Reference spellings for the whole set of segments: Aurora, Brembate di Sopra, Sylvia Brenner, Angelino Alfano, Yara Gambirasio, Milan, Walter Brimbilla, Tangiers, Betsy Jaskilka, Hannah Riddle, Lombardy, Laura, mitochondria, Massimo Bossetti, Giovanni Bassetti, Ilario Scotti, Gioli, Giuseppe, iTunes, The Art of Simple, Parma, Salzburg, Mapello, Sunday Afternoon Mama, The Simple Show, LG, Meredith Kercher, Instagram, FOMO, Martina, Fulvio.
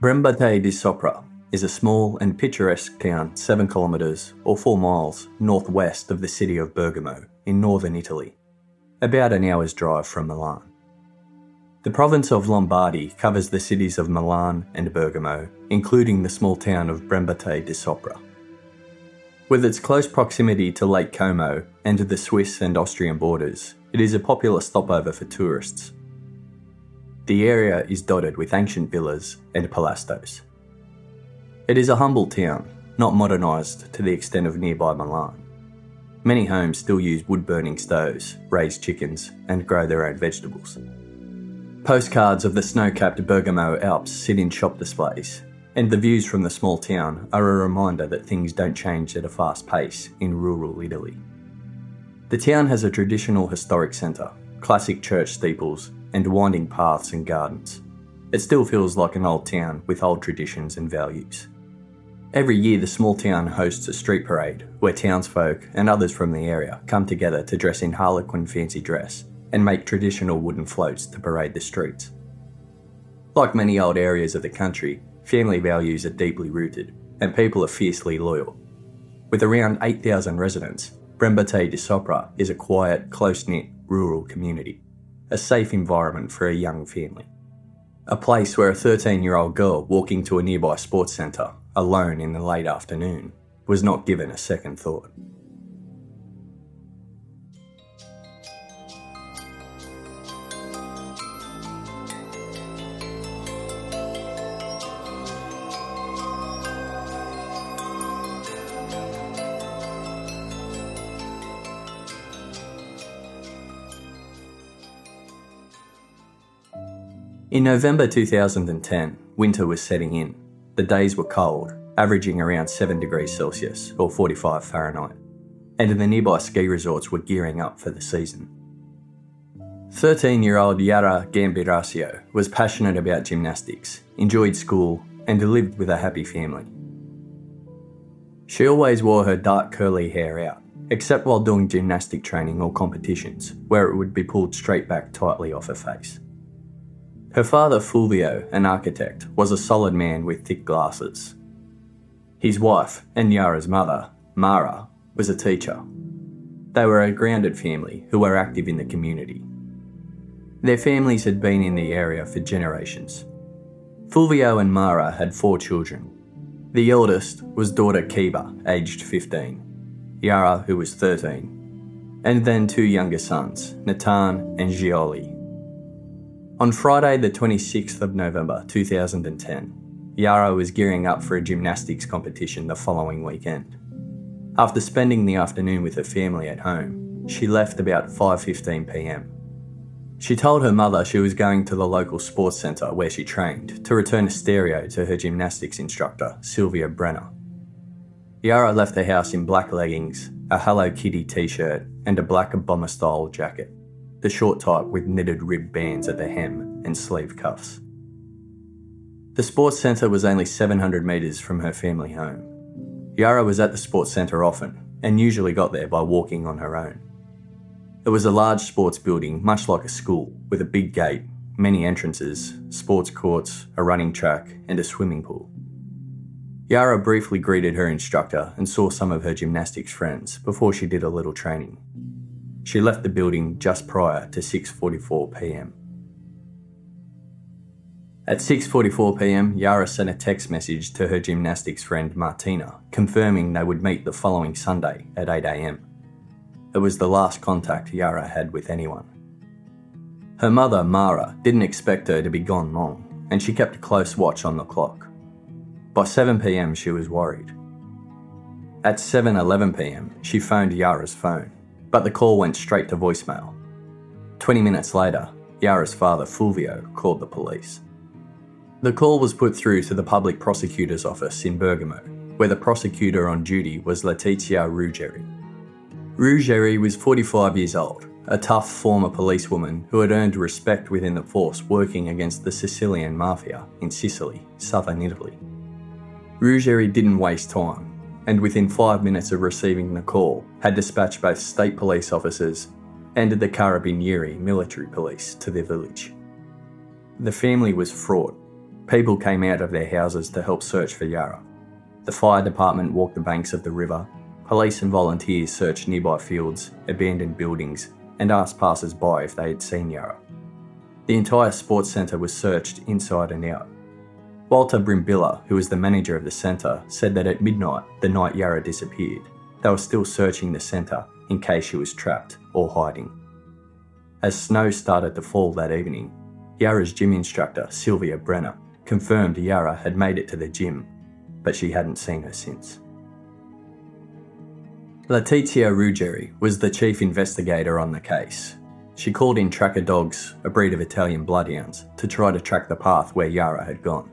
Brembate di Sopra is a small and picturesque town 7 kilometres or 4 miles northwest of the city of Bergamo in northern Italy, about an hour's drive from Milan. The province of Lombardy covers the cities of Milan and Bergamo, including the small town of Brembate di Sopra. With its close proximity to Lake Como and to the Swiss and Austrian borders, it is a popular stopover for tourists. The area is dotted with ancient villas and palastos. It is a humble town, not modernised to the extent of nearby Milan. Many homes still use wood-burning stoves, raise chickens, and grow their own vegetables. Postcards of the snow-capped Bergamo Alps sit in shop displays, and the views from the small town are a reminder that things don't change at a fast pace in rural Italy. The town has a traditional historic centre, classic church steeples, and winding paths and gardens. It still feels like an old town with old traditions and values. Every year the small town hosts a street parade where townsfolk and others from the area come together to dress in harlequin fancy dress and make traditional wooden floats to parade the streets. Like many old areas of the country, family values are deeply rooted and people are fiercely loyal. With around 8,000 residents, Brembate di Sopra is a quiet, close-knit, rural community, a safe environment for a young family. A place where a 13-year-old girl walking to a nearby sports centre, alone in the late afternoon, was not given a second thought. In November 2010, winter was setting in. The days were cold, averaging around 7 degrees Celsius or 45 Fahrenheit, and the nearby ski resorts were gearing up for the season. 13-year-old Yara Gambirasio was passionate about gymnastics, enjoyed school, and lived with a happy family. She always wore her dark curly hair out, except while doing gymnastic training or competitions, where it would be pulled straight back tightly off her face. Her father, Fulvio, an architect, was a solid man with thick glasses. His wife and Yara's mother, Mara, was a teacher. They were a grounded family who were active in the community. Their families had been in the area for generations. Fulvio and Mara had 4 children. The eldest was daughter Kiba, aged 15, Yara, who was 13, and then 2 younger sons, Natan and Gioli. On Friday the 26th of November 2010, Yara was gearing up for a gymnastics competition the following weekend. After spending the afternoon with her family at home, she left about 5:15 p.m. She told her mother she was going to the local sports centre where she trained to return a stereo to her gymnastics instructor, Sylvia Brenner. Yara left the house in black leggings, a Hello Kitty t-shirt and a black bomber-style jacket, the short type with knitted rib bands at the hem and sleeve cuffs. The sports centre was only 700 metres from her family home. Yara was at the sports centre often and usually got there by walking on her own. It was a large sports building, much like a school, with a big gate, many entrances, sports courts, a running track and a swimming pool. Yara briefly greeted her instructor and saw some of her gymnastics friends before she did a little training. She left the building just prior to 6:44 p.m. At 6:44 p.m, Yara sent a text message to her gymnastics friend Martina, confirming they would meet the following Sunday at 8 a.m. It was the last contact Yara had with anyone. Her mother, Mara, didn't expect her to be gone long, and she kept a close watch on the clock. By 7 p.m. she was worried. At 7:11 p.m. she phoned Yara's phone, but the call went straight to voicemail. 20 minutes later, Yara's father, Fulvio, called the police. The call was put through to the public prosecutor's office in Bergamo, where the prosecutor on duty was Letizia Ruggeri. Ruggeri was 45 years old, a tough former policewoman who had earned respect within the force working against the Sicilian mafia in Sicily, southern Italy. Ruggeri didn't waste time, and within 5 minutes of receiving the call, had dispatched both state police officers and the Carabinieri military police to their village. The family was fraught. People came out of their houses to help search for Yara. The fire department walked the banks of the river, police and volunteers searched nearby fields, abandoned buildings, and asked passers-by if they had seen Yara. The entire sports centre was searched inside and out. Walter Brimbilla, who was the manager of the centre, said that at midnight, the night Yara disappeared, they were still searching the centre in case she was trapped or hiding. As snow started to fall that evening, Yara's gym instructor, Sylvia Brenner, confirmed Yara had made it to the gym, but she hadn't seen her since. Letizia Ruggeri was the chief investigator on the case. She called in tracker dogs, a breed of Italian bloodhounds, to try to track the path where Yara had gone.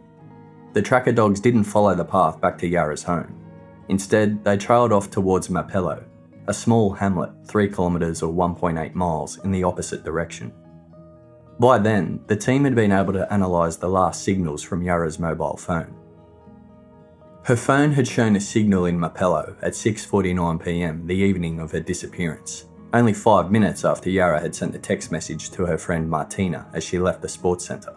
The tracker dogs didn't follow the path back to Yara's home. Instead, they trailed off towards Mapello, a small hamlet 3 kilometres or 1.8 miles in the opposite direction. By then, the team had been able to analyse the last signals from Yara's mobile phone. Her phone had shown a signal in Mapello at 6:49 p.m. the evening of her disappearance, only 5 minutes after Yara had sent a text message to her friend Martina as she left the sports centre.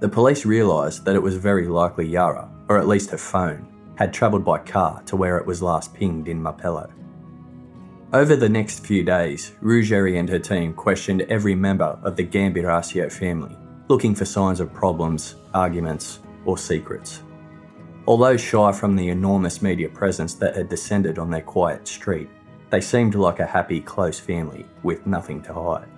The police realised that it was very likely Yara, or at least her phone, had travelled by car to where it was last pinged in Mapello. Over the next few days, Ruggeri and her team questioned every member of the Gambirasio family, looking for signs of problems, arguments, or secrets. Although shy from the enormous media presence that had descended on their quiet street, they seemed like a happy, close family with nothing to hide.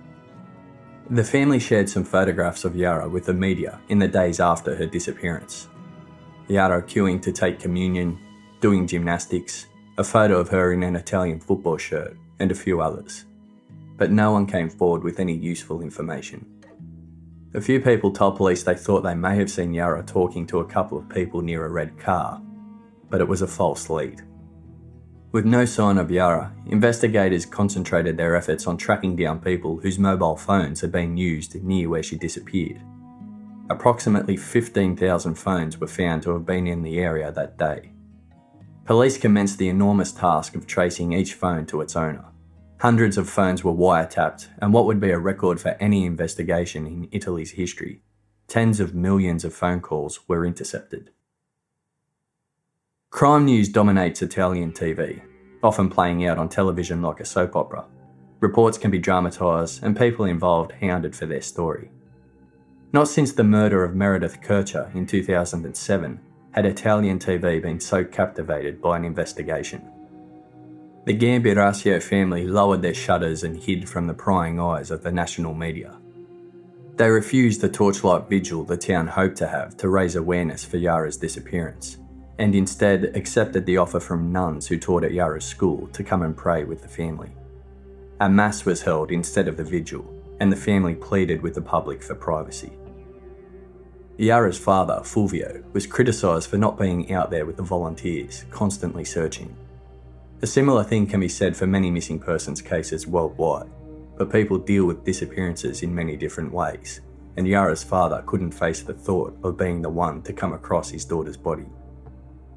The family shared some photographs of Yara with the media in the days after her disappearance. Yara queuing to take communion, doing gymnastics, a photo of her in an Italian football shirt, and a few others. But no one came forward with any useful information. A few people told police they thought they may have seen Yara talking to a couple of people near a red car, but it was a false lead. With no sign of Yara, investigators concentrated their efforts on tracking down people whose mobile phones had been used near where she disappeared. Approximately 15,000 phones were found to have been in the area that day. Police commenced the enormous task of tracing each phone to its owner. Hundreds of phones were wiretapped, and what would be a record for any investigation in Italy's history, tens of millions of phone calls were intercepted. Crime news dominates Italian TV, often playing out on television like a soap opera. Reports can be dramatised and people involved hounded for their story. Not since the murder of Meredith Kercher in 2007 had Italian TV been so captivated by an investigation. The Gambirasio family lowered their shutters and hid from the prying eyes of the national media. They refused the torchlight vigil the town hoped to have to raise awareness for Yara's disappearance, and instead accepted the offer from nuns who taught at Yara's school to come and pray with the family. A mass was held instead of the vigil, and the family pleaded with the public for privacy. Yara's father, Fulvio, was criticised for not being out there with the volunteers, constantly searching. A similar thing can be said for many missing persons cases worldwide, but people deal with disappearances in many different ways, and Yara's father couldn't face the thought of being the one to come across his daughter's body.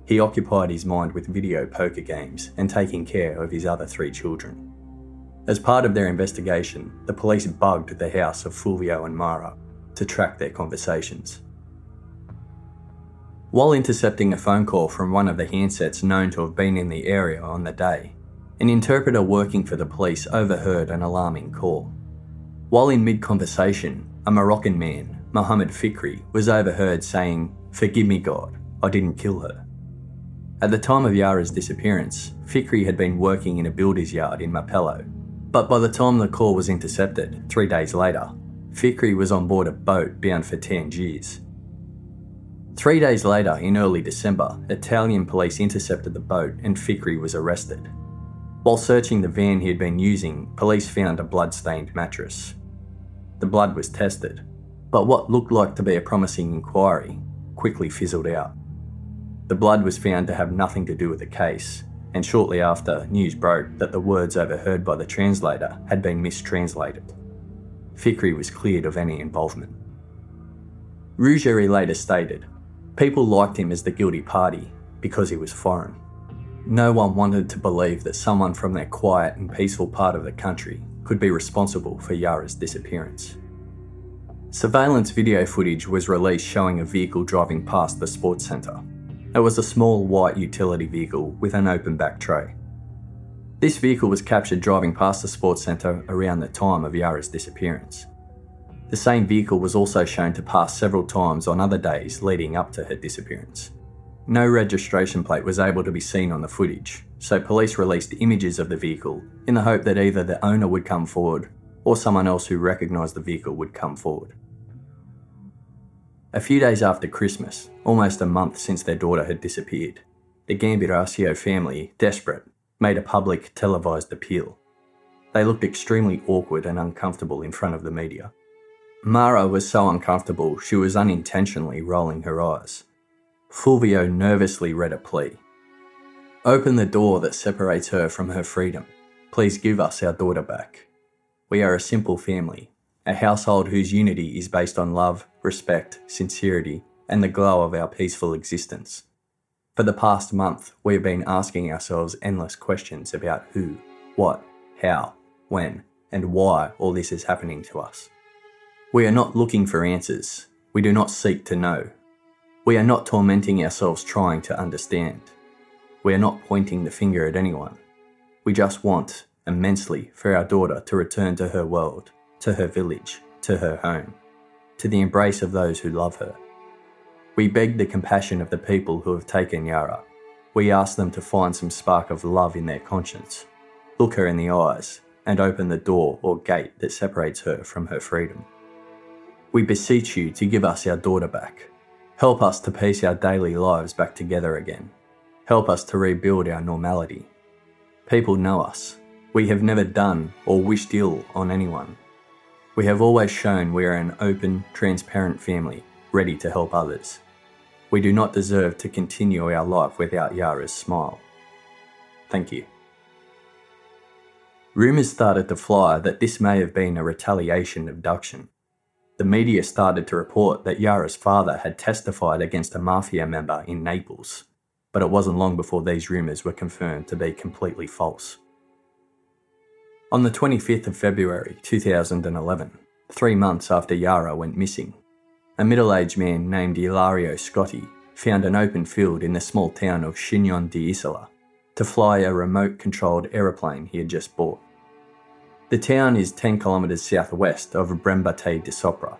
He occupied his mind with video poker games and taking care of his other 3 children. As part of their investigation, the police bugged the house of Fulvio and Mara to track their conversations. While intercepting a phone call from one of the handsets known to have been in the area on the day, an interpreter working for the police overheard an alarming call. While in mid-conversation, a Moroccan man, Mohammed Fikri, was overheard saying, "Forgive me, God, I didn't kill her." At the time of Yara's disappearance, Fikri had been working in a builder's yard in Mapello, but by the time the call was intercepted, 3 days later, Fikri was on board a boat bound for Tangiers. 3 days later, in early December, Italian police intercepted the boat and Fikri was arrested. While searching the van he had been using, police found a blood-stained mattress. The blood was tested, but what looked like to be a promising inquiry quickly fizzled out. The blood was found to have nothing to do with the case, and shortly after, news broke that the words overheard by the translator had been mistranslated. Fikri was cleared of any involvement. Ruggeri later stated, "People liked him as the guilty party because he was foreign. No one wanted to believe that someone from their quiet and peaceful part of the country could be responsible for Yara's disappearance." Surveillance video footage was released showing a vehicle driving past the sports centre. It was a small white utility vehicle with an open back tray. This vehicle was captured driving past the sports centre around the time of Yara's disappearance. The same vehicle was also shown to pass several times on other days leading up to her disappearance. No registration plate was able to be seen on the footage, so police released images of the vehicle in the hope that either the owner would come forward or someone else who recognised the vehicle would come forward. A few days after Christmas, almost a month since their daughter had disappeared, the Gambirasio family, desperate, made a public televised appeal. They looked extremely awkward and uncomfortable in front of the media. Mara was so uncomfortable she was unintentionally rolling her eyes. Fulvio nervously read a plea. "Open the door that separates her from her freedom. Please give us our daughter back. We are a simple family, a household whose unity is based on love, respect, sincerity, and the glow of our peaceful existence. For the past month, we have been asking ourselves endless questions about who, what, how, when, and why all this is happening to us. We are not looking for answers. We do not seek to know. We are not tormenting ourselves trying to understand. We are not pointing the finger at anyone. We just want, immensely, for our daughter to return to her world, to her village, to her home, to the embrace of those who love her. We beg the compassion of the people who have taken Yara. We ask them to find some spark of love in their conscience, look her in the eyes, and open the door or gate that separates her from her freedom. We beseech you to give us our daughter back. Help us to piece our daily lives back together again. Help us to rebuild our normality. People know us. We have never done or wished ill on anyone. We have always shown we are an open, transparent family, ready to help others. We do not deserve to continue our life without Yara's smile. Thank you." Rumours started to fly that this may have been a retaliation abduction. The media started to report that Yara's father had testified against a mafia member in Naples, but it wasn't long before these rumours were confirmed to be completely false. On the 25th of February 2011, 3 months after Yara went missing, a middle-aged man named Ilario Scotti found an open field in the small town of Chignolo d'Isola to fly a remote-controlled aeroplane he had just bought. The town is 10 kilometres southwest of Brembate di Sopra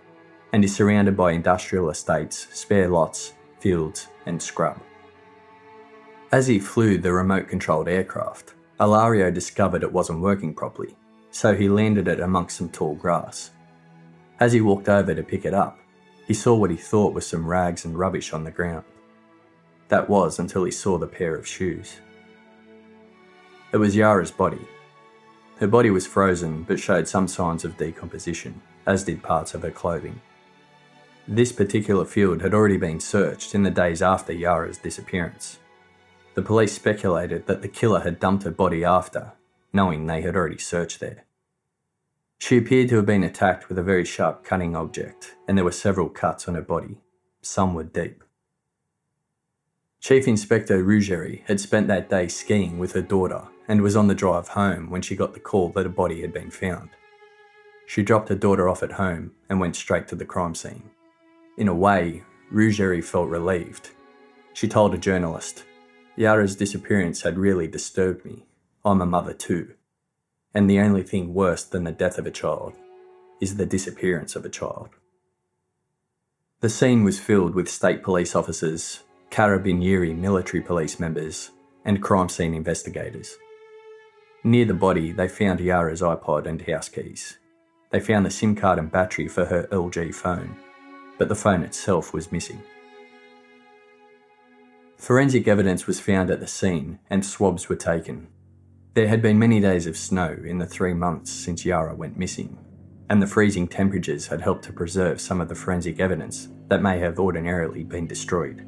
and is surrounded by industrial estates, spare lots, fields and scrub. As he flew the remote-controlled aircraft, Ilario discovered it wasn't working properly, so he landed it amongst some tall grass. As he walked over to pick it up, he saw what he thought was some rags and rubbish on the ground. That was until he saw the pair of shoes. It was Yara's body. Her body was frozen but showed some signs of decomposition, as did parts of her clothing. This particular field had already been searched in the days after Yara's disappearance. The police speculated that the killer had dumped her body after, knowing they had already searched there. She appeared to have been attacked with a very sharp cutting object, and there were several cuts on her body. Some were deep. Chief Inspector Ruggeri had spent that day skiing with her daughter and was on the drive home when she got the call that a body had been found. She dropped her daughter off at home and went straight to the crime scene. In a way, Ruggeri felt relieved. She told a journalist, "Yara's disappearance had really disturbed me. I'm a mother too. And the only thing worse than the death of a child is the disappearance of a child." The scene was filled with state police officers, Carabinieri military police members and crime scene investigators. Near the body, they found Yara's iPod and house keys. They found the SIM card and battery for her LG phone, but the phone itself was missing. Forensic evidence was found at the scene and swabs were taken. There had been many days of snow in the 3 months since Yara went missing, and the freezing temperatures had helped to preserve some of the forensic evidence that may have ordinarily been destroyed.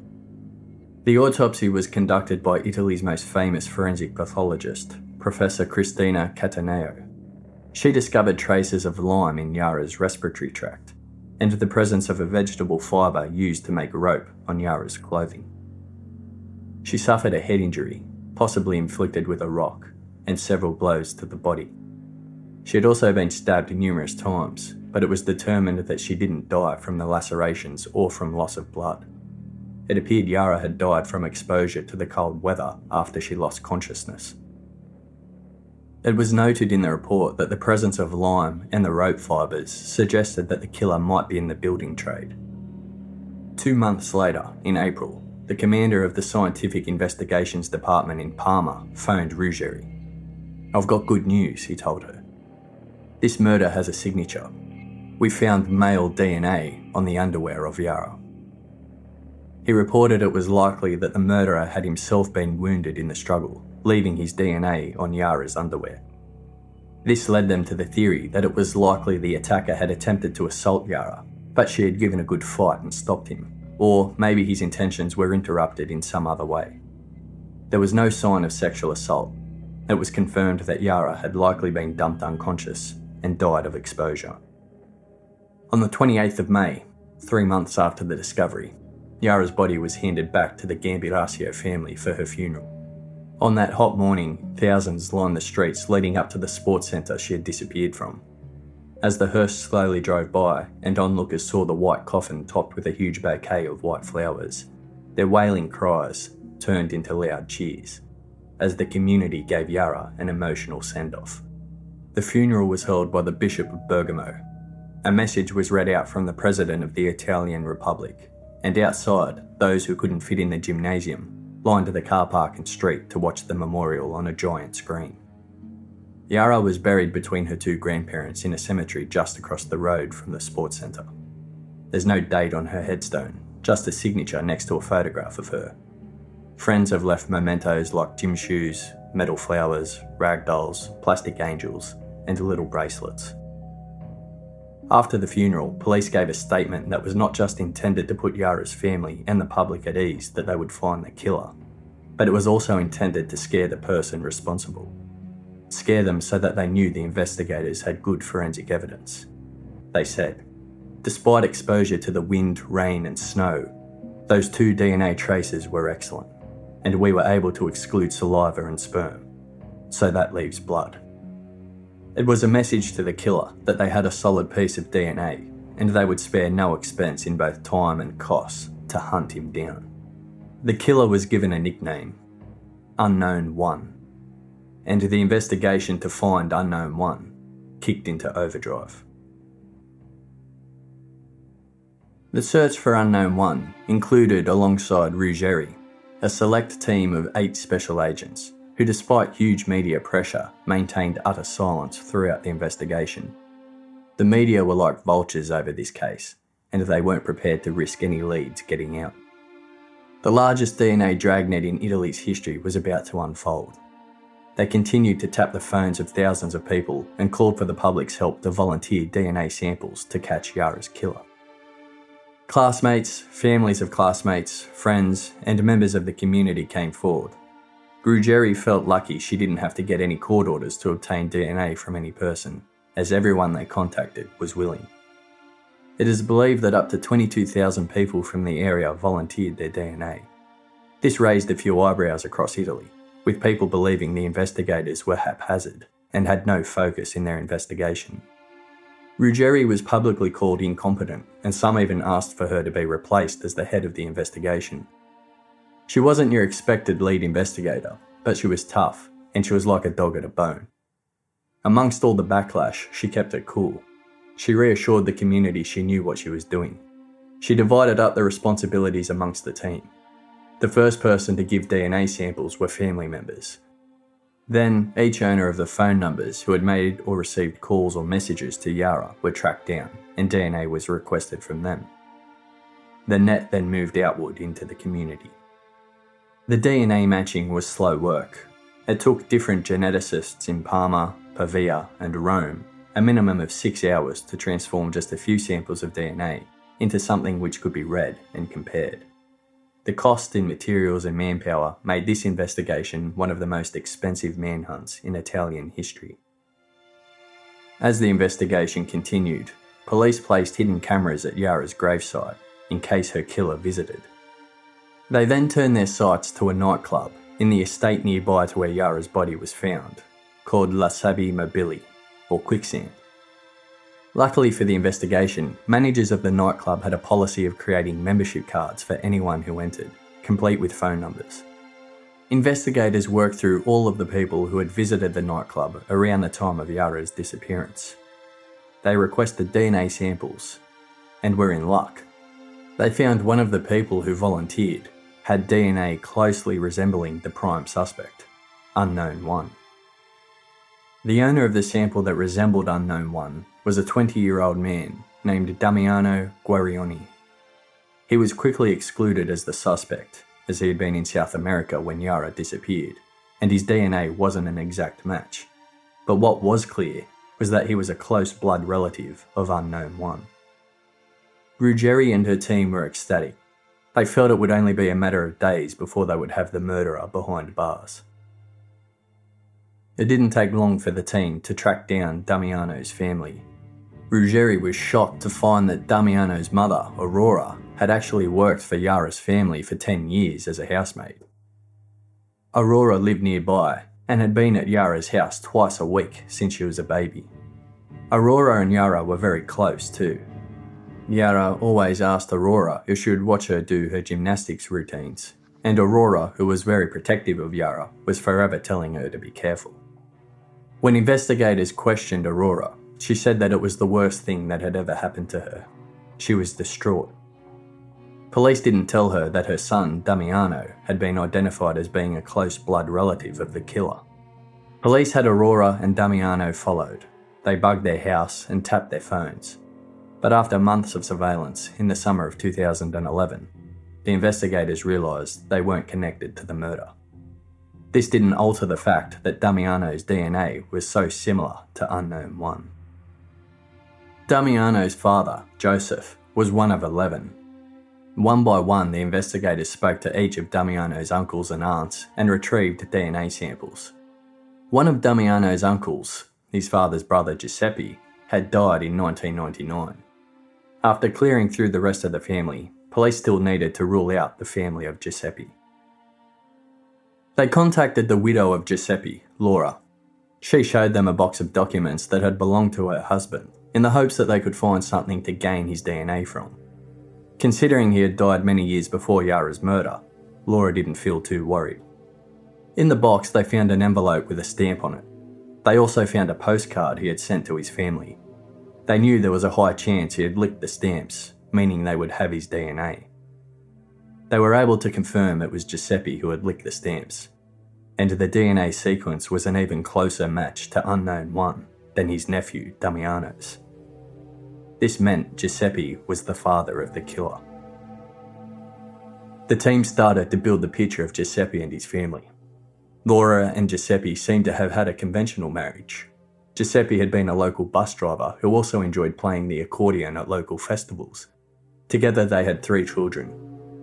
The autopsy was conducted by Italy's most famous forensic pathologist, Professor Cristina Cattaneo. She discovered traces of lime in Yara's respiratory tract and the presence of a vegetable fibre used to make rope on Yara's clothing. She suffered a head injury, possibly inflicted with a rock, and several blows to the body. She had also been stabbed numerous times, but it was determined that she didn't die from the lacerations or from loss of blood. It appeared Yara had died from exposure to the cold weather after she lost consciousness. It was noted in the report that the presence of lime and the rope fibres suggested that the killer might be in the building trade. 2 months later, in April, the commander of the Scientific Investigations Department in Parma phoned Ruggeri. "I've got good news," he told her. "This murder has a signature. We found male DNA on the underwear of Yara." He reported it was likely that the murderer had himself been wounded in the struggle, leaving his DNA on Yara's underwear. This led them to the theory that it was likely the attacker had attempted to assault Yara, but she had given a good fight and stopped him, or maybe his intentions were interrupted in some other way. There was no sign of sexual assault. It was confirmed that Yara had likely been dumped unconscious and died of exposure. On the 28th of May, 3 months after the discovery, Yara's body was handed back to the Gambirasio family for her funeral. On that hot morning, thousands lined the streets leading up to the sports centre she had disappeared from. As the hearse slowly drove by and onlookers saw the white coffin topped with a huge bouquet of white flowers, their wailing cries turned into loud cheers as the community gave Yara an emotional send-off. The funeral was held by the Bishop of Bergamo. A message was read out from the President of the Italian Republic, and outside, those who couldn't fit in the gymnasium lined to the car park and street to watch the memorial on a giant screen. Yara was buried between her two grandparents in a cemetery just across the road from the sports centre. There's no date on her headstone, just a signature next to a photograph of her. Friends have left mementos like gym shoes, metal flowers, rag dolls, plastic angels, and little bracelets. After the funeral, police gave a statement that was not just intended to put Yara's family and the public at ease that they would find the killer, but it was also intended to scare the person responsible. Scare them so that they knew the investigators had good forensic evidence. They said, "Despite exposure to the wind, rain, and snow, those two DNA traces were excellent, and we were able to exclude saliva and sperm, so that leaves blood." It was a message to the killer that they had a solid piece of DNA and they would spare no expense in both time and costs to hunt him down. The killer was given a nickname, Unknown One, and the investigation to find Unknown One kicked into overdrive. The search for Unknown One included, alongside Ruggeri, a select team of 8 special agents who, despite huge media pressure, maintained utter silence throughout the investigation. The media were like vultures over this case, and they weren't prepared to risk any leads getting out. The largest DNA dragnet in Italy's history was about to unfold. They continued to tap the phones of thousands of people and called for the public's help to volunteer DNA samples to catch Yara's killer. Classmates, families of classmates, friends, and members of the community came forward. Ruggeri felt lucky she didn't have to get any court orders to obtain DNA from any person, as everyone they contacted was willing. It is believed that up to 22,000 people from the area volunteered their DNA. This raised a few eyebrows across Italy, with people believing the investigators were haphazard and had no focus in their investigation. Ruggeri was publicly called incompetent, and some even asked for her to be replaced as the head of the investigation. She wasn't your expected lead investigator, but she was tough, and she was like a dog at a bone. Amongst all the backlash, she kept it cool. She reassured the community she knew what she was doing. She divided up the responsibilities amongst the team. The first person to give DNA samples were family members. Then, each owner of the phone numbers who had made or received calls or messages to Yara were tracked down, and DNA was requested from them. The net then moved outward into the community. The DNA matching was slow work. It took different geneticists in Parma, Pavia and Rome a minimum of 6 hours to transform just a few samples of DNA into something which could be read and compared. The cost in materials and manpower made this investigation one of the most expensive manhunts in Italian history. As the investigation continued, police placed hidden cameras at Yara's gravesite in case her killer visited. They then turned their sights to a nightclub in the estate nearby to where Yara's body was found, called La Sabbia Mobile, or Quicksand. Luckily for the investigation, managers of the nightclub had a policy of creating membership cards for anyone who entered, complete with phone numbers. Investigators worked through all of the people who had visited the nightclub around the time of Yara's disappearance. They requested DNA samples, and were in luck. They found one of the people who volunteered had DNA closely resembling the prime suspect, Unknown One. The owner of the sample that resembled Unknown One was a 20-year-old man named Damiano Guarioni. He was quickly excluded as the suspect, as he had been in South America when Yara disappeared, and his DNA wasn't an exact match. But what was clear was that he was a close blood relative of Unknown One. Ruggeri and her team were ecstatic. They felt it would only be a matter of days before they would have the murderer behind bars. It didn't take long for the team to track down Damiano's family. Ruggeri was shocked to find that Damiano's mother, Aurora, had actually worked for Yara's family for 10 years as a housemaid. Aurora lived nearby and had been at Yara's house twice a week since she was a baby. Aurora and Yara were very close too. Yara always asked Aurora if she would watch her do her gymnastics routines, and Aurora, who was very protective of Yara, was forever telling her to be careful. When investigators questioned Aurora, she said that it was the worst thing that had ever happened to her. She was distraught. Police didn't tell her that her son, Damiano, had been identified as being a close blood relative of the killer. Police had Aurora and Damiano followed. They bugged their house and tapped their phones. But after months of surveillance in the summer of 2011, the investigators realised they weren't connected to the murder. This didn't alter the fact that Damiano's DNA was so similar to Unknown One. Damiano's father, Joseph, was one of 11. One by one, the investigators spoke to each of Damiano's uncles and aunts and retrieved DNA samples. One of Damiano's uncles, his father's brother Giuseppe, had died in 1999. After clearing through the rest of the family, police still needed to rule out the family of Giuseppe. They contacted the widow of Giuseppe, Laura. She showed them a box of documents that had belonged to her husband in the hopes that they could find something to gain his DNA from. Considering he had died many years before Yara's murder, Laura didn't feel too worried. In the box, they found an envelope with a stamp on it. They also found a postcard he had sent to his family. They knew there was a high chance he had licked the stamps, meaning they would have his DNA. They were able to confirm it was Giuseppe who had licked the stamps, and the DNA sequence was an even closer match to Unknown One than his nephew Damiano's. This meant Giuseppe was the father of the killer. The team started to build the picture of Giuseppe and his family. Laura and Giuseppe seemed to have had a conventional marriage. Giuseppe had been a local bus driver who also enjoyed playing the accordion at local festivals. Together they had 3 children,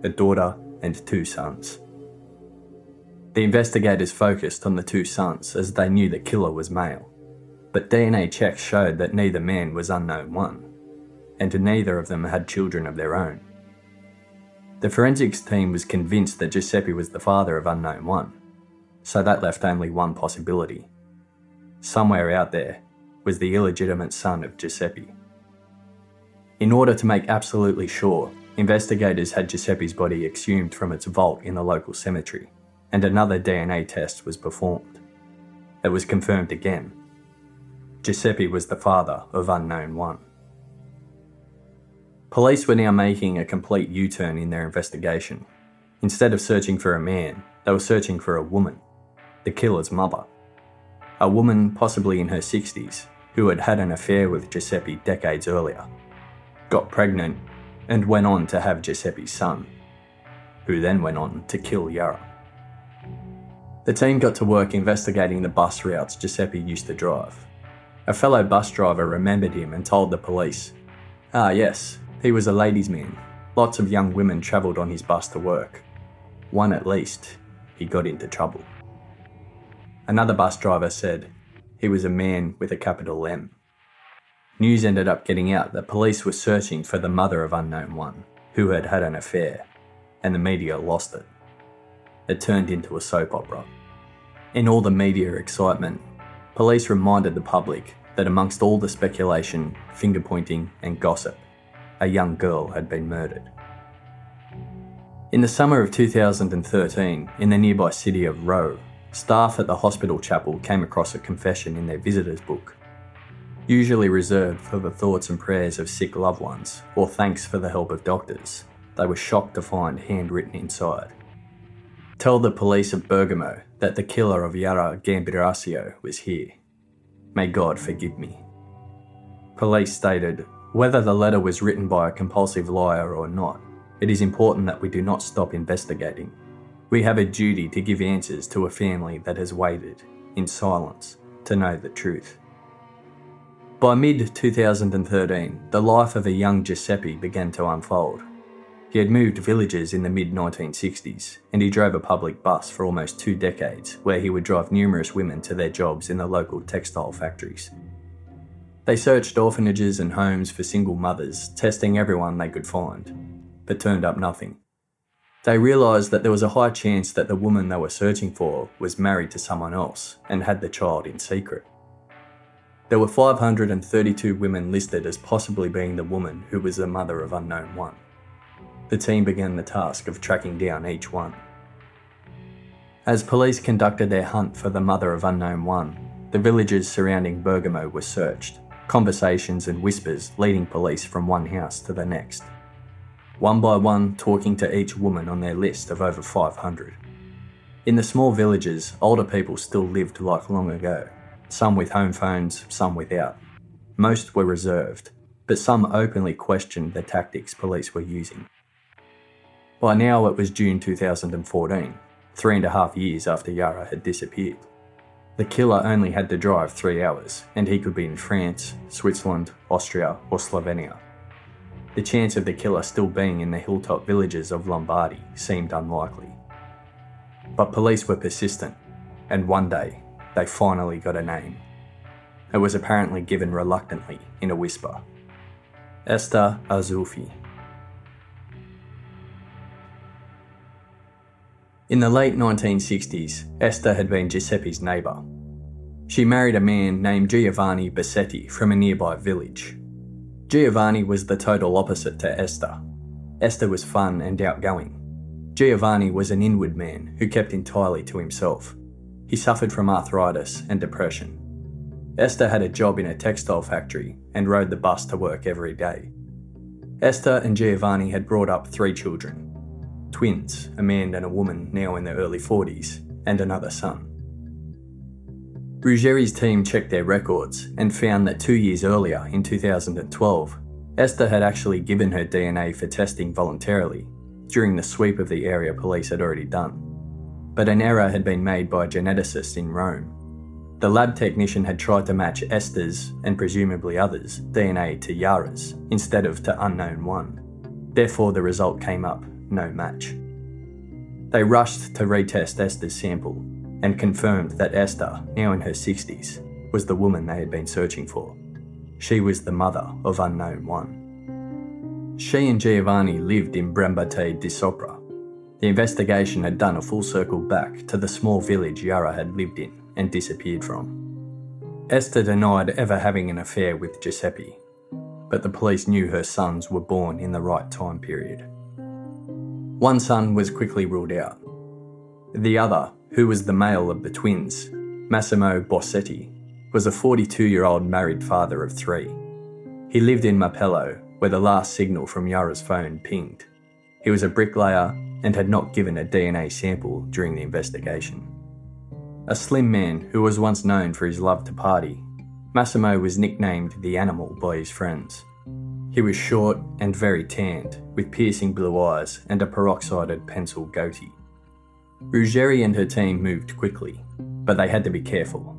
a daughter and 2 sons. The investigators focused on the 2 sons as they knew the killer was male, but DNA checks showed that neither man was Unknown One, and neither of them had children of their own. The forensics team was convinced that Giuseppe was the father of Unknown One, so that left only one possibility. Somewhere out there was the illegitimate son of Giuseppe. In order to make absolutely sure, investigators had Giuseppe's body exhumed from its vault in the local cemetery, and another DNA test was performed. It was confirmed again. Giuseppe was the father of Unknown One. Police were now making a complete U-turn in their investigation. Instead of searching for a man, they were searching for a woman, the killer's mother. A woman, possibly in her 60s, who had had an affair with Giuseppe decades earlier, got pregnant and went on to have Giuseppe's son, who then went on to kill Yara. The team got to work investigating the bus routes Giuseppe used to drive. A fellow bus driver remembered him and told the police. Ah yes, he was a ladies' man. Lots of young women travelled on his bus to work. One at least, he got into trouble. Another bus driver said he was a man with a capital M. News ended up getting out that police were searching for the mother of Unknown One, who had had an affair, and the media lost it. It turned into a soap opera. In all the media excitement, police reminded the public that amongst all the speculation, finger-pointing and gossip, a young girl had been murdered. In the summer of 2013, in the nearby city of Rowe, staff at the hospital chapel came across a confession in their visitors' book, usually reserved for the thoughts and prayers of sick loved ones or thanks for the help of doctors. They were shocked to find handwritten inside. Tell the police of Bergamo that the killer of Yara Gambirasio was here. May God forgive me. Police stated, whether the letter was written by a compulsive liar or not, it is important that we do not stop investigating. We have a duty to give answers to a family that has waited, in silence, to know the truth. By mid-2013, the life of a young Giuseppe began to unfold. He had moved villages in the mid-1960s, and he drove a public bus for almost 2 decades, where he would drive numerous women to their jobs in the local textile factories. They searched orphanages and homes for single mothers, testing everyone they could find, but turned up nothing. They realised that there was a high chance that the woman they were searching for was married to someone else and had the child in secret. There were 532 women listed as possibly being the woman who was the mother of Unknown One. The team began the task of tracking down each one. As police conducted their hunt for the mother of Unknown One, the villages surrounding Bergamo were searched, conversations and whispers leading police from one house to the next, one by one talking to each woman on their list of over 500. In the small villages, older people still lived like long ago, some with home phones, some without. Most were reserved, but some openly questioned the tactics police were using. By now it was June 2014, 3.5 years after Yara had disappeared. The killer only had to drive 3 hours, and he could be in France, Switzerland, Austria or Slovenia. The chance of the killer still being in the hilltop villages of Lombardy seemed unlikely. But police were persistent, and one day they finally got a name. It was apparently given reluctantly in a whisper. Esther Azulfi. In the late 1960s, Esther had been Giuseppe's neighbour. She married a man named Giovanni Bassetti from a nearby village. Giovanni was the total opposite to Esther. Esther was fun and outgoing. Giovanni was an inward man who kept entirely to himself. He suffered from arthritis and depression. Esther had a job in a textile factory and rode the bus to work every day. Esther and Giovanni had brought up 3 children. Twins, a man and a woman now in their early 40s, and another son. Ruggeri's team checked their records and found that 2 years earlier, in 2012, Esther had actually given her DNA for testing voluntarily during the sweep of the area police had already done. But an error had been made by a geneticist in Rome. The lab technician had tried to match Esther's, and presumably others', DNA to Yara's instead of to Unknown One. Therefore, the result came up no match. They rushed to retest Esther's sample and confirmed that Esther, now in her 60s, was the woman they had been searching for. She was the mother of Unknown One. She and Giovanni lived in Brembate di Sopra. The investigation had done a full circle back to the small village Yara had lived in and disappeared from. Esther denied ever having an affair with Giuseppe, but the police knew her sons were born in the right time period. One son was quickly ruled out. The other, who was the male of the twins, Massimo Bossetti, was a 42-year-old married father of 3. He lived in Mapello, where the last signal from Yara's phone pinged. He was a bricklayer and had not given a DNA sample during the investigation. A slim man who was once known for his love to party, Massimo was nicknamed the Animal by his friends. He was short and very tanned, with piercing blue eyes and a peroxided pencil goatee. Ruggeri and her team moved quickly, but they had to be careful.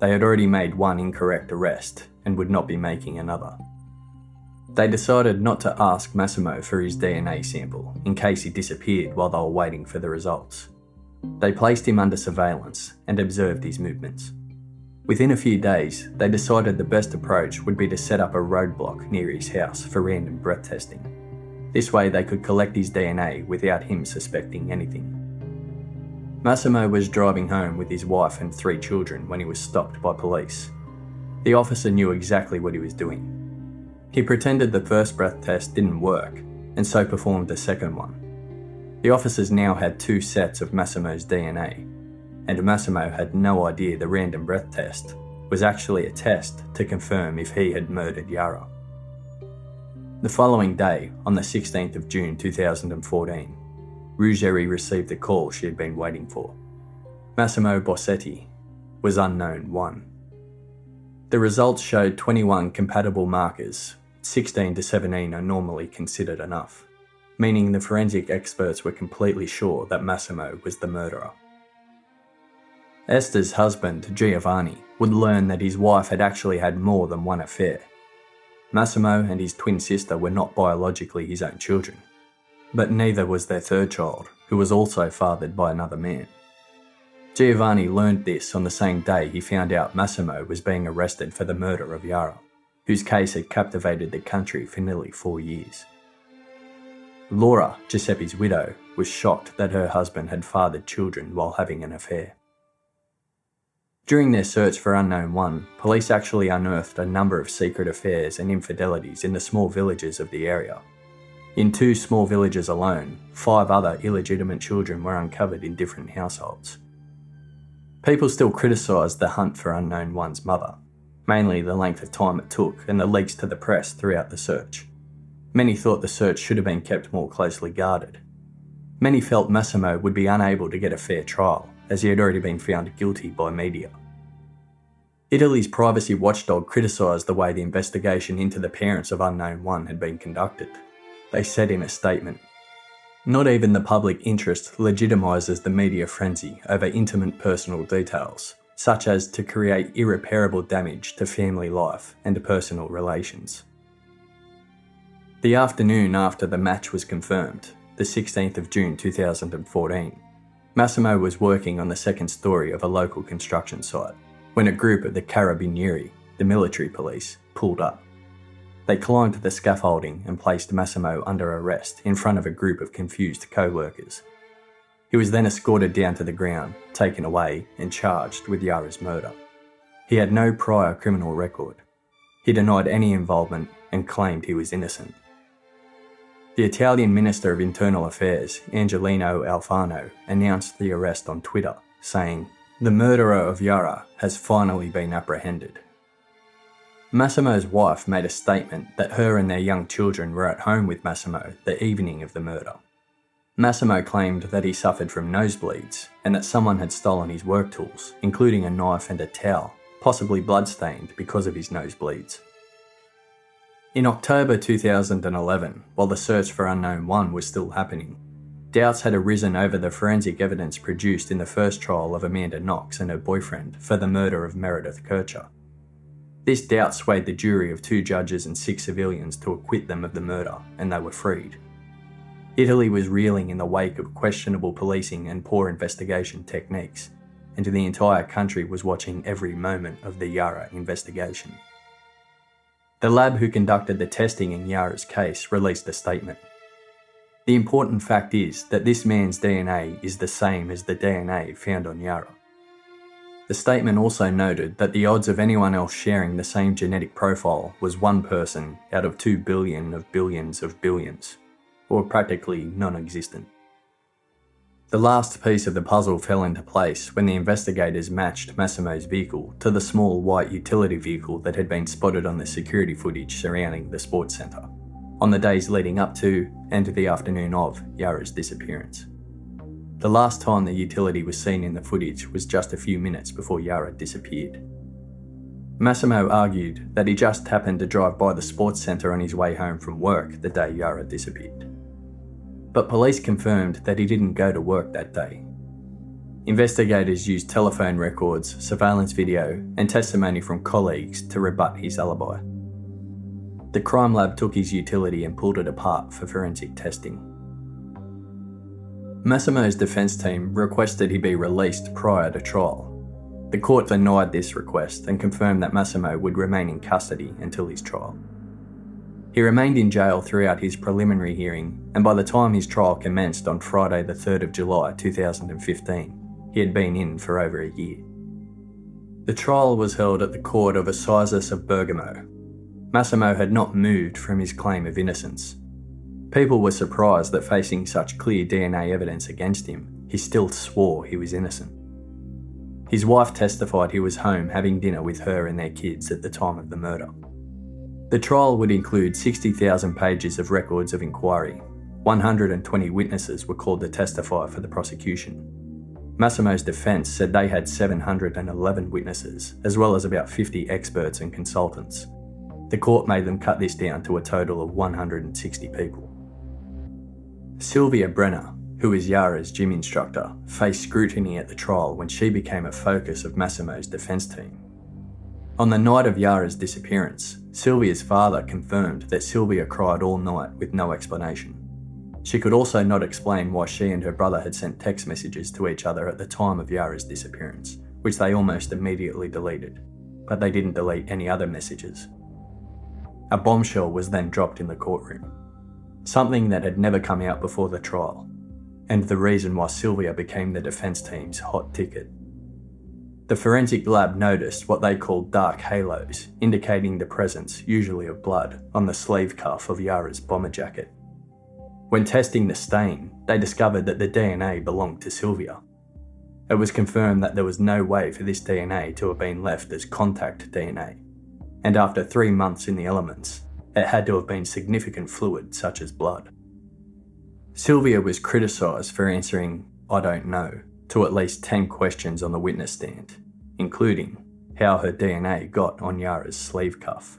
They had already made one incorrect arrest and would not be making another. They decided not to ask Massimo for his DNA sample in case he disappeared while they were waiting for the results. They placed him under surveillance and observed his movements. Within a few days, they decided the best approach would be to set up a roadblock near his house for random breath testing. This way they could collect his DNA without him suspecting anything. Massimo was driving home with his wife and 3 children when he was stopped by police. The officer knew exactly what he was doing. He pretended the first breath test didn't work, and so performed the second one. The officers now had 2 sets of Massimo's DNA, and Massimo had no idea the random breath test was actually a test to confirm if he had murdered Yara. The following day, on the 16th of June 2014, Ruggeri received the call she had been waiting for. Massimo Bossetti was unknown 1. The results showed 21 compatible markers. 16 to 17 are normally considered enough, meaning the forensic experts were completely sure that Massimo was the murderer. Esther's husband, Giovanni, would learn that his wife had actually had more than one affair. Massimo and his twin sister were not biologically his own children, but neither was their third child, who was also fathered by another man. Giovanni learned this on the same day he found out Massimo was being arrested for the murder of Yara, whose case had captivated the country for nearly 4 years. Laura, Giuseppe's widow, was shocked that her husband had fathered children while having an affair. During their search for Unknown 1, police actually unearthed a number of secret affairs and infidelities in the small villages of the area. In 2 small villages alone, 5 other illegitimate children were uncovered in different households. People still criticised the hunt for Unknown One's mother, mainly the length of time it took and the leaks to the press throughout the search. Many thought the search should have been kept more closely guarded. Many felt Massimo would be unable to get a fair trial, as he had already been found guilty by media. Italy's privacy watchdog criticised the way the investigation into the parents of Unknown One had been conducted. They said in a statement, "Not even the public interest legitimises the media frenzy over intimate personal details, such as to create irreparable damage to family life and personal relations." The afternoon after the match was confirmed, the 16th of June 2014, Massimo was working on the second story of a local construction site when a group of the Carabinieri, the military police, pulled up. They climbed the scaffolding and placed Massimo under arrest in front of a group of confused co-workers. He was then escorted down to the ground, taken away and charged with Yara's murder. He had no prior criminal record. He denied any involvement and claimed he was innocent. The Italian Minister of Internal Affairs, Angelino Alfano, announced the arrest on Twitter, saying, "The murderer of Yara has finally been apprehended." Massimo's wife made a statement that her and their young children were at home with Massimo the evening of the murder. Massimo claimed that he suffered from nosebleeds and that someone had stolen his work tools, including a knife and a towel, possibly bloodstained because of his nosebleeds. In October 2011, while the search for Unknown One was still happening, doubts had arisen over the forensic evidence produced in the first trial of Amanda Knox and her boyfriend for the murder of Meredith Kercher. This doubt swayed the jury of 2 judges and 6 civilians to acquit them of the murder, and they were freed. Italy was reeling in the wake of questionable policing and poor investigation techniques, and the entire country was watching every moment of the Yara investigation. The lab who conducted the testing in Yara's case released a statement. "The important fact is that this man's DNA is the same as the DNA found on Yara." The statement also noted that the odds of anyone else sharing the same genetic profile was 1 person out of 2 billion of billions, or practically non-existent. The last piece of the puzzle fell into place when the investigators matched Massimo's vehicle to the small white utility vehicle that had been spotted on the security footage surrounding the sports centre, on the days leading up to and the afternoon of Yara's disappearance. The last time the utility was seen in the footage was just a few minutes before Yara disappeared. Massimo argued that he just happened to drive by the sports centre on his way home from work the day Yara disappeared. But police confirmed that he didn't go to work that day. Investigators used telephone records, surveillance video, and testimony from colleagues to rebut his alibi. The crime lab took his utility and pulled it apart for forensic testing. Massimo's defence team requested he be released prior to trial. The court denied this request and confirmed that Massimo would remain in custody until his trial. He remained in jail throughout his preliminary hearing, and by the time his trial commenced on Friday the 3rd of July 2015, he had been in for over a year. The trial was held at the Court of Assizes of Bergamo. Massimo had not moved from his claim of innocence. People were surprised that facing such clear DNA evidence against him, he still swore he was innocent. His wife testified he was home having dinner with her and their kids at the time of the murder. The trial would include 60,000 pages of records of inquiry. 120 witnesses were called to testify for the prosecution. Massimo's defence said they had 711 witnesses, as well as about 50 experts and consultants. The court made them cut this down to a total of 160 people. Sylvia Brenner, who was Yara's gym instructor, faced scrutiny at the trial when she became a focus of Massimo's defence team. On the night of Yara's disappearance, Sylvia's father confirmed that Sylvia cried all night with no explanation. She could also not explain why she and her brother had sent text messages to each other at the time of Yara's disappearance, which they almost immediately deleted, but they didn't delete any other messages. A bombshell was then dropped in the courtroom, something that had never come out before the trial, and the reason why Sylvia became the defence team's hot ticket. The forensic lab noticed what they called dark halos, indicating the presence, usually of blood, on the sleeve cuff of Yara's bomber jacket. When testing the stain, they discovered that the DNA belonged to Sylvia. It was confirmed that there was no way for this DNA to have been left as contact DNA, and after 3 months in the elements, it had to have been significant fluid such as blood. Sylvia was criticised for answering, "I don't know," to at least 10 questions on the witness stand, including how her DNA got on Yara's sleeve cuff.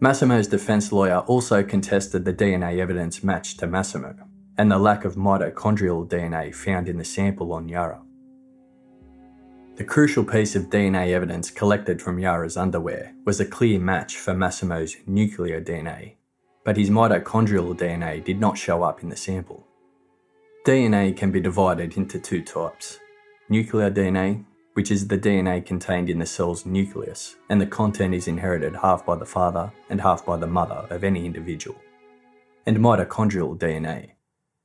Massimo's defence lawyer also contested the DNA evidence matched to Massimo and the lack of mitochondrial DNA found in the sample on Yara. The crucial piece of DNA evidence collected from Yara's underwear was a clear match for Massimo's nuclear DNA, but his mitochondrial DNA did not show up in the sample. DNA can be divided into two types: nuclear DNA, which is the DNA contained in the cell's nucleus, and the content is inherited half by the father and half by the mother of any individual, and mitochondrial DNA,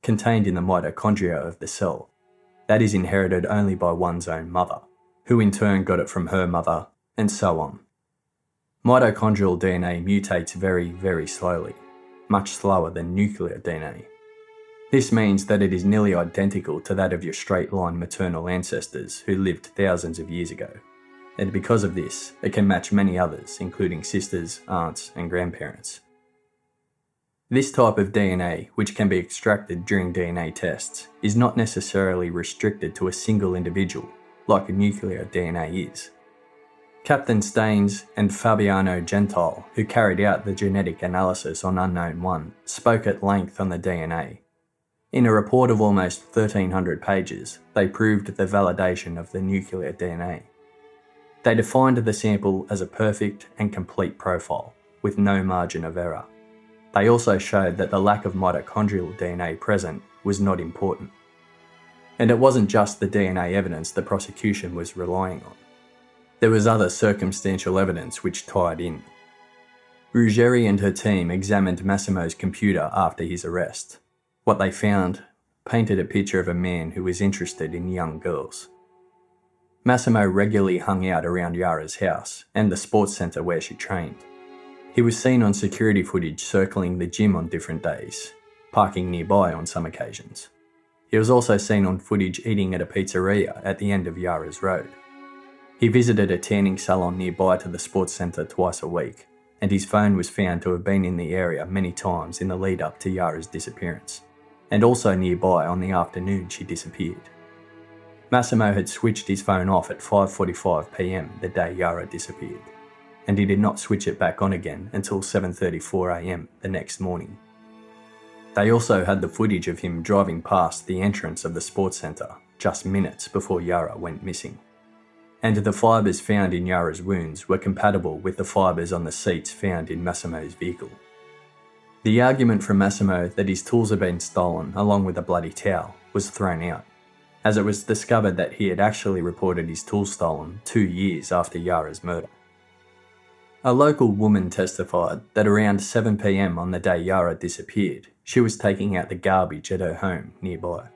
contained in the mitochondria of the cell, that is inherited only by one's own mother, who in turn got it from her mother, and so on. Mitochondrial DNA mutates very, very slowly, much slower than nuclear DNA. This means that it is nearly identical to that of your straight-line maternal ancestors who lived thousands of years ago, and because of this, it can match many others, including sisters, aunts, and grandparents. This type of DNA, which can be extracted during DNA tests, is not necessarily restricted to a single individual, like nuclear DNA is. Captain Staines and Fabiano Gentile, who carried out the genetic analysis on Unknown 1, spoke at length on the DNA. In a report of almost 1,300 pages, they proved the validation of the nuclear DNA. They defined the sample as a perfect and complete profile, with no margin of error. They also showed that the lack of mitochondrial DNA present was not important. And it wasn't just the DNA evidence the prosecution was relying on. There was other circumstantial evidence which tied in. Ruggeri and her team examined Massimo's computer after his arrest. What they found painted a picture of a man who was interested in young girls. Massimo regularly hung out around Yara's house and the sports centre where she trained. He was seen on security footage circling the gym on different days, parking nearby on some occasions. He was also seen on footage eating at a pizzeria at the end of Yara's road. He visited a tanning salon nearby to the sports centre twice a week, and his phone was found to have been in the area many times in the lead up to Yara's disappearance, and also nearby on the afternoon she disappeared. Massimo had switched his phone off at 5:45pm the day Yara disappeared, and he did not switch it back on again until 7:34am the next morning. They also had the footage of him driving past the entrance of the sports centre just minutes before Yara went missing. And the fibres found in Yara's wounds were compatible with the fibres on the seats found in Massimo's vehicle. The argument from Massimo that his tools had been stolen along with a bloody towel was thrown out, as it was discovered that he had actually reported his tools stolen 2 years after Yara's murder. A local woman testified that around 7 p.m. on the day Yara disappeared, she was taking out the garbage at her home nearby.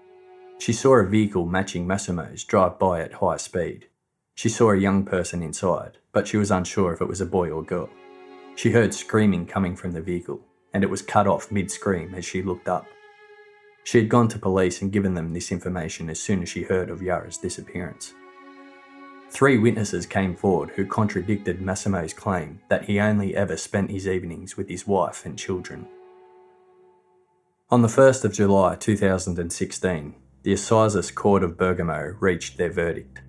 She saw a vehicle matching Massimo's drive by at high speed. She saw a young person inside, but she was unsure if it was a boy or girl. She heard screaming coming from the vehicle, and it was cut off mid-scream as she looked up. She had gone to police and given them this information as soon as she heard of Yara's disappearance. 3 witnesses came forward who contradicted Massimo's claim that he only ever spent his evenings with his wife and children. On the 1st of July 2016, the Assizes Court of Bergamo reached their verdict.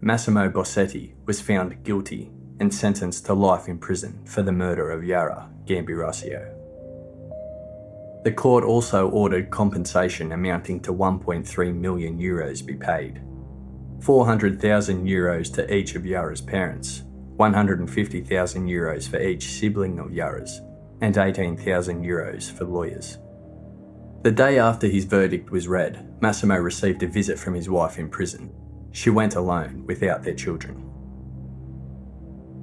Massimo Bossetti was found guilty and sentenced to life in prison for the murder of Yara Gambirasio. The court also ordered compensation amounting to €1.3 million be paid. €400,000 to each of Yara's parents, €150,000 for each sibling of Yara's, and €18,000 for lawyers. The day after his verdict was read, Massimo received a visit from his wife in prison. She went alone, without their children.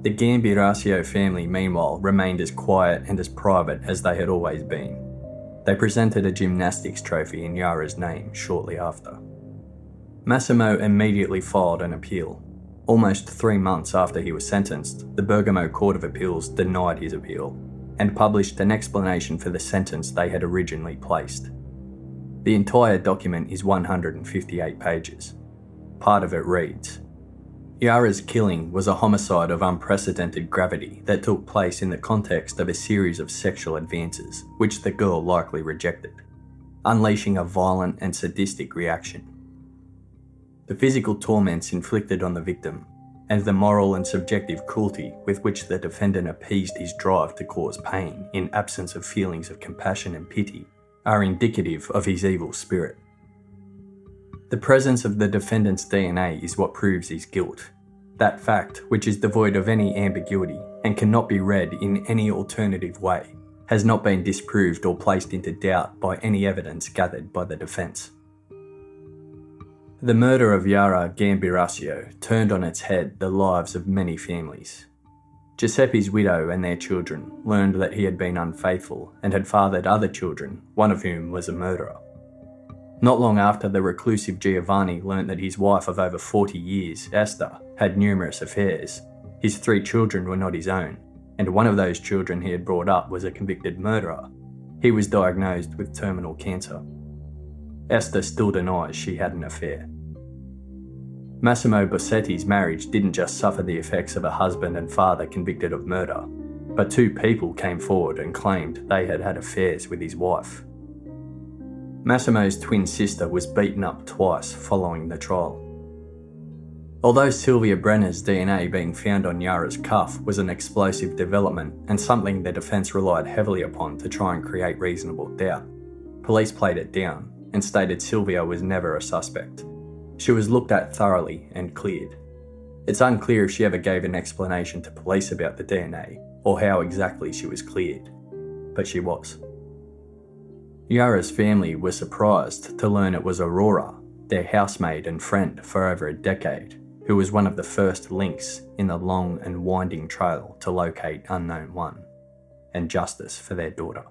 The Gambirasio family, meanwhile, remained as quiet and as private as they had always been. They presented a gymnastics trophy in Yara's name shortly after. Massimo immediately filed an appeal. Almost 3 months after he was sentenced, the Bergamo Court of Appeals denied his appeal and published an explanation for the sentence they had originally placed. The entire document is 158 pages. Part of it reads, "Yara's killing was a homicide of unprecedented gravity that took place in the context of a series of sexual advances, which the girl likely rejected, unleashing a violent and sadistic reaction. The physical torments inflicted on the victim, and the moral and subjective cruelty with which the defendant appeased his drive to cause pain in absence of feelings of compassion and pity, are indicative of his evil spirit. The presence of the defendant's DNA is what proves his guilt. That fact, which is devoid of any ambiguity and cannot be read in any alternative way, has not been disproved or placed into doubt by any evidence gathered by the defence." The murder of Yara Gambirasio turned on its head the lives of many families. Giuseppe's widow and their children learned that he had been unfaithful and had fathered other children, one of whom was a murderer. Not long after, the reclusive Giovanni learned that his wife of over 40 years, Esther, had numerous affairs. His 3 children were not his own, and one of those children he had brought up was a convicted murderer. He was diagnosed with terminal cancer. Esther still denies she had an affair. Massimo Bossetti's marriage didn't just suffer the effects of a husband and father convicted of murder, but 2 people came forward and claimed they had had affairs with his wife. Massimo's twin sister was beaten up twice following the trial. Although Sylvia Brenner's DNA being found on Yara's cuff was an explosive development and something the defence relied heavily upon to try and create reasonable doubt, police played it down and stated Sylvia was never a suspect. She was looked at thoroughly and cleared. It's unclear if she ever gave an explanation to police about the DNA or how exactly she was cleared, but she was. Yara's family were surprised to learn it was Aurora, their housemaid and friend for over a decade, who was one of the first links in the long and winding trail to locate Unknown One and justice for their daughter.